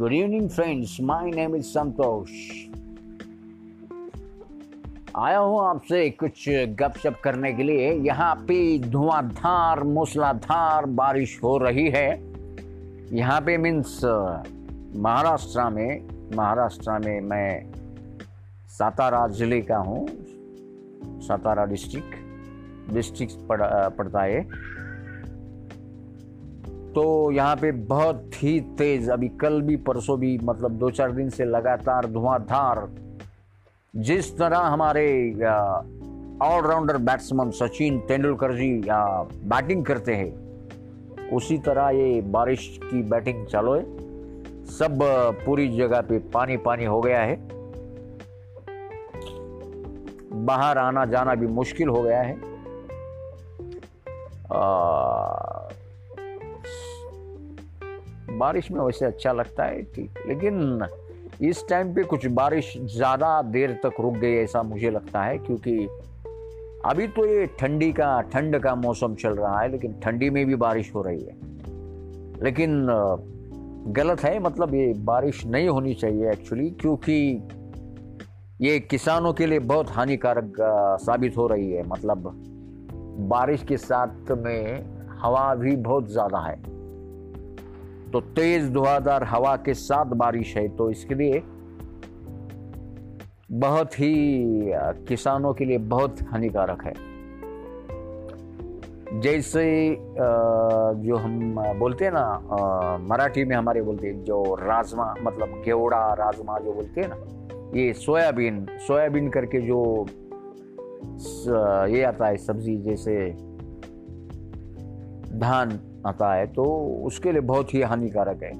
Good evening friends, my name is संतोष। आया हूँ आपसे कुछ गपशप करने के लिए। यहाँ पे धुआंधार मूसलाधार बारिश हो रही है। यहाँ पे मीन्स महाराष्ट्र में मैं सातारा जिले का हूँ, सातारा डिस्ट्रिक्ट पड़ता है। तो यहाँ पे बहुत ही तेज, अभी कल भी परसों भी, मतलब 2-4 दिन से लगातार धुआंधार, जिस तरह हमारे allrounder batsman Sachin Tendulkar ji batting करते हैं, उसी तरह ये बारिश की बैटिंग चालू है। सब पूरी जगह पे पानी पानी हो गया है, बाहर आना जाना भी मुश्किल हो गया है। बारिश में वैसे अच्छा लगता है, ठीक, लेकिन इस टाइम पे कुछ बारिश ज़्यादा देर तक रुक गई ऐसा मुझे लगता है, क्योंकि अभी तो ये ठंड का मौसम चल रहा है, लेकिन ठंडी में भी बारिश हो रही है। लेकिन गलत है, मतलब ये बारिश नहीं होनी चाहिए एक्चुअली, क्योंकि ये किसानों के लिए बहुत हानिकारक साबित हो रही है। मतलब बारिश के साथ में हवा भी बहुत ज़्यादा है, तो तेज धुआंधार हवा के साथ बारिश है, तो इसके लिए बहुत ही किसानों के लिए बहुत हानिकारक है। जैसे जो हम बोलते हैं ना मराठी में, हमारे बोलते हैं जो राजमा, मतलब गेवड़ा राजमा जो बोलते हैं ना, ये सोयाबीन करके जो ये आता है सब्जी, जैसे धान आता है, तो उसके लिए बहुत ही हानिकारक है।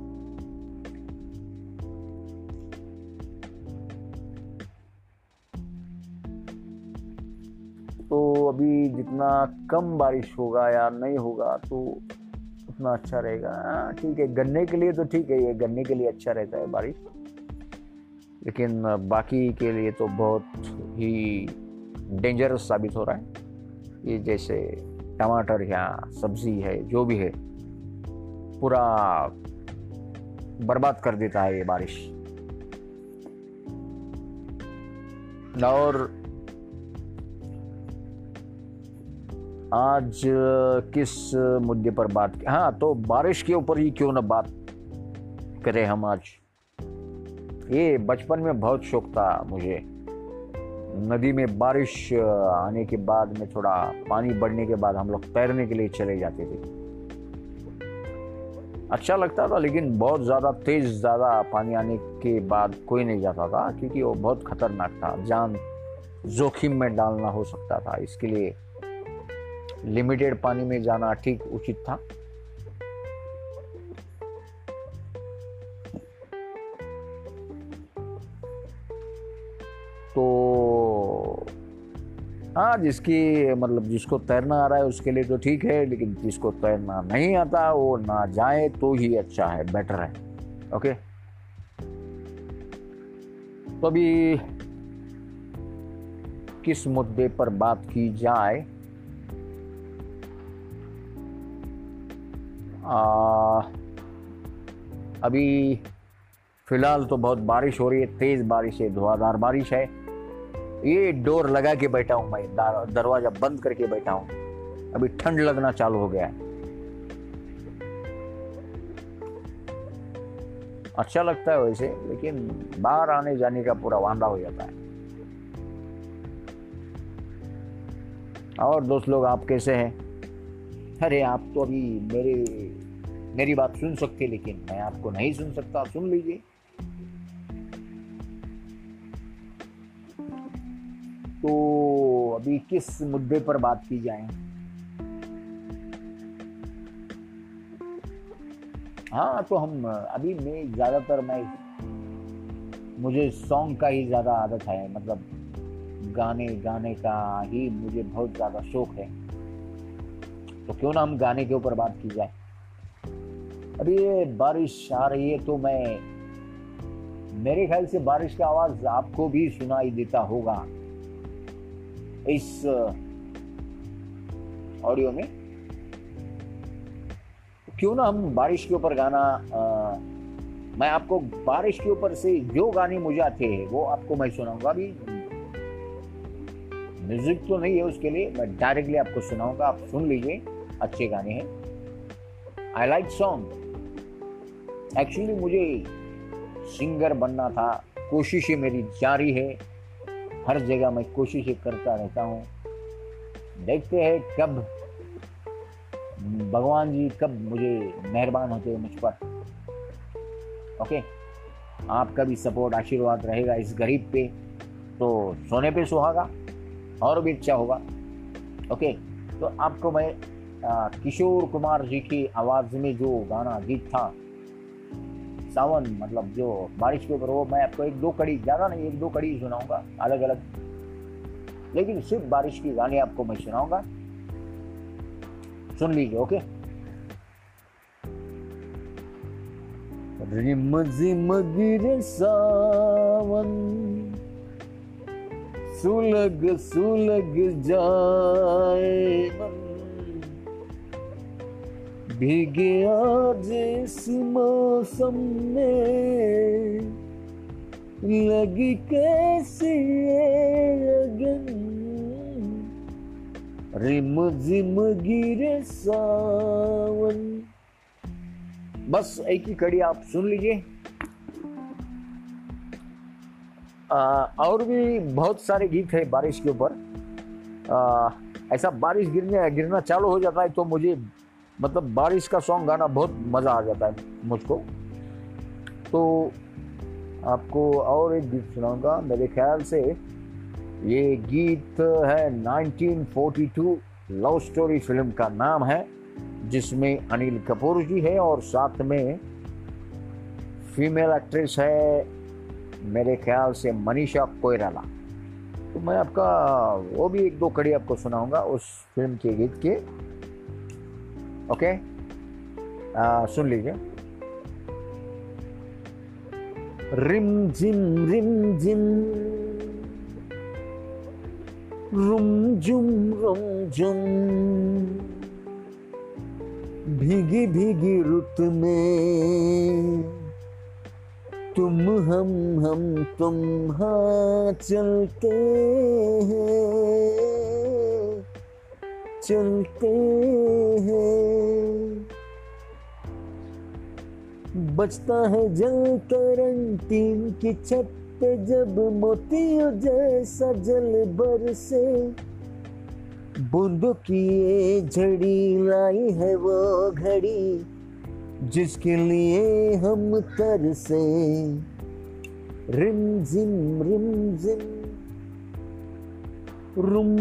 तो अभी जितना कम बारिश होगा या नहीं होगा तो उतना अच्छा रहेगा। ठीक है, गन्ने के लिए तो ठीक है, ये गन्ने के लिए अच्छा रहता है बारिश, लेकिन बाकी के लिए तो बहुत ही डेंजरस साबित हो रहा है। ये जैसे टमाटर या सब्जी है, जो भी है, पूरा बर्बाद कर देता है ये बारिश। और आज किस मुद्दे पर बात, हाँ, तो बारिश के ऊपर ही क्यों ना बात करें हम आज। ये बचपन में बहुत शौक था मुझे, नदी में बारिश आने के बाद में, थोड़ा पानी बढ़ने के बाद हम लोग तैरने के लिए चले जाते थे, अच्छा लगता था। लेकिन बहुत ज़्यादा पानी आने के बाद कोई नहीं जाता था, क्योंकि वो बहुत खतरनाक था, जान जोखिम में डालना हो सकता था, इसके लिए लिमिटेड पानी में जाना ठीक उचित था। हाँ, जिसको तैरना आ रहा है उसके लिए तो ठीक है, लेकिन जिसको तैरना नहीं आता वो ना जाए तो ही अच्छा है, बेटर है। ओके, तो अभी किस मुद्दे पर बात की जाए। अभी फिलहाल तो बहुत बारिश हो रही है, तेज बारिश है, धुआंधार बारिश है। ये डोर लगा के बैठा हूँ मैं, दरवाजा बंद करके बैठा हूँ, अभी ठंड लगना चालू हो गया है। अच्छा लगता है वैसे, लेकिन बाहर आने जाने का पूरा वांदा हो जाता है। और दोस्त लोग, आप कैसे हैं? अरे आप तो अभी मेरी बात सुन सकते, लेकिन मैं आपको नहीं सुन सकता, सुन लीजिए। तो अभी किस मुद्दे पर बात की जाए? हाँ, तो हम अभी मुझे सॉन्ग का ही ज़्यादा आदत है, मतलब गाने का ही मुझे बहुत ज़्यादा शौक है। तो क्यों ना हम गाने के ऊपर बात की जाए। अभी ये बारिश आ रही है, तो मेरे ख्याल से बारिश का आवाज़ आपको भी सुनाई देता होगा इस ऑडियो में। क्यों ना हम बारिश के ऊपर गाना मैं आपको बारिश के ऊपर से जो गाने मुझे आते हैं वो आपको मैं सुनाऊंगा। अभी म्यूजिक तो नहीं है उसके लिए, मैं डायरेक्टली आपको सुनाऊंगा, आप सुन लीजिए, अच्छे गाने हैं। I like song. एक्चुअली मुझे सिंगर बनना था, कोशिशें मेरी जारी है, हर जगह मैं कोशिशें करता रहता हूँ। देखते हैं कब भगवान जी कब मुझे मेहरबान होते हैं मुझ पर। ओके, आपका भी सपोर्ट आशीर्वाद रहेगा इस गरीब पे तो सोने पे सुहागा और भी अच्छा होगा। ओके, तो आपको मैं किशोर कुमार जी की आवाज़ में जो गाना गीत था सावन, मतलब जो बारिश के ऊपर, वो मैं आपको एक दो कड़ी, ज़्यादा नहीं, एक दो कड़ी सुनाऊंगा अलग अलग, लेकिन सिर्फ बारिश के गाने आपको मैं सुनाऊंगा, सुन लीजिए। ओके। रिम झिम गिरे सावन, सुलग सुलग जाए मन, भीगे आज इस मौसम में, लगी कैसी अगन। रिम झिम गिरे सावन, बस एक ही कड़ी आप सुन लीजिए। और भी बहुत सारे गीत है बारिश के ऊपर। ऐसा बारिश गिरना चालू हो जाता है तो मुझे, मतलब बारिश का सॉन्ग गाना बहुत मज़ा आ जाता है मुझको। तो आपको और एक गीत सुनाऊंगा, मेरे ख्याल से ये गीत है 1942 लव स्टोरी फिल्म का नाम है, जिसमें अनिल कपूर जी है और साथ में फीमेल एक्ट्रेस है मेरे ख्याल से मनीषा कोइराला। तो मैं आपका वो भी एक दो कड़ी आपको सुनाऊंगा उस फिल्म के गीत के। ओके, सुन लीजिए। रिम झिम रुम झुम, भीगी भीगी रुत में, तुम हम तुम हाँ चलते हैं चलते हैं। बचता है जल तरंग टीम की छत पे, जब मोतियों जैसा जल बरसे, बूंदों की ये झड़ी लाई है वो घड़ी, जिसके लिए हम तरसे। रिम झिम रुम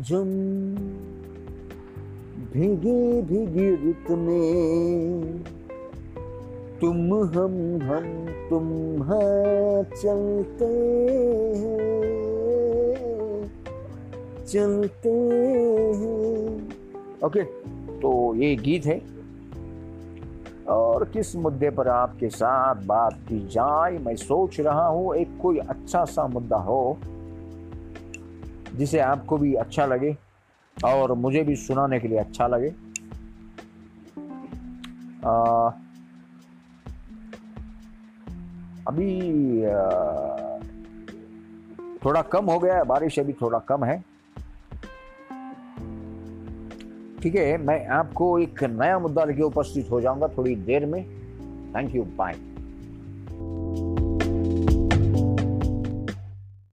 झुम, भीगी भीगी रुत में, तुम तुम हाँ चलते हैं चलते हैं। ओके, तो ये गीत है। और किस मुद्दे पर आपके साथ बात की जाए, मैं सोच रहा हूँ एक कोई अच्छा सा मुद्दा हो जिसे आपको भी अच्छा लगे और मुझे भी सुनाने के लिए अच्छा लगे। अभी थोड़ा कम हो गया है बारिश, अभी थोड़ा कम है, ठीक है। मैं आपको एक नया मुद्दा लेके उपस्थित हो जाऊंगा थोड़ी देर में। Thank you, bye.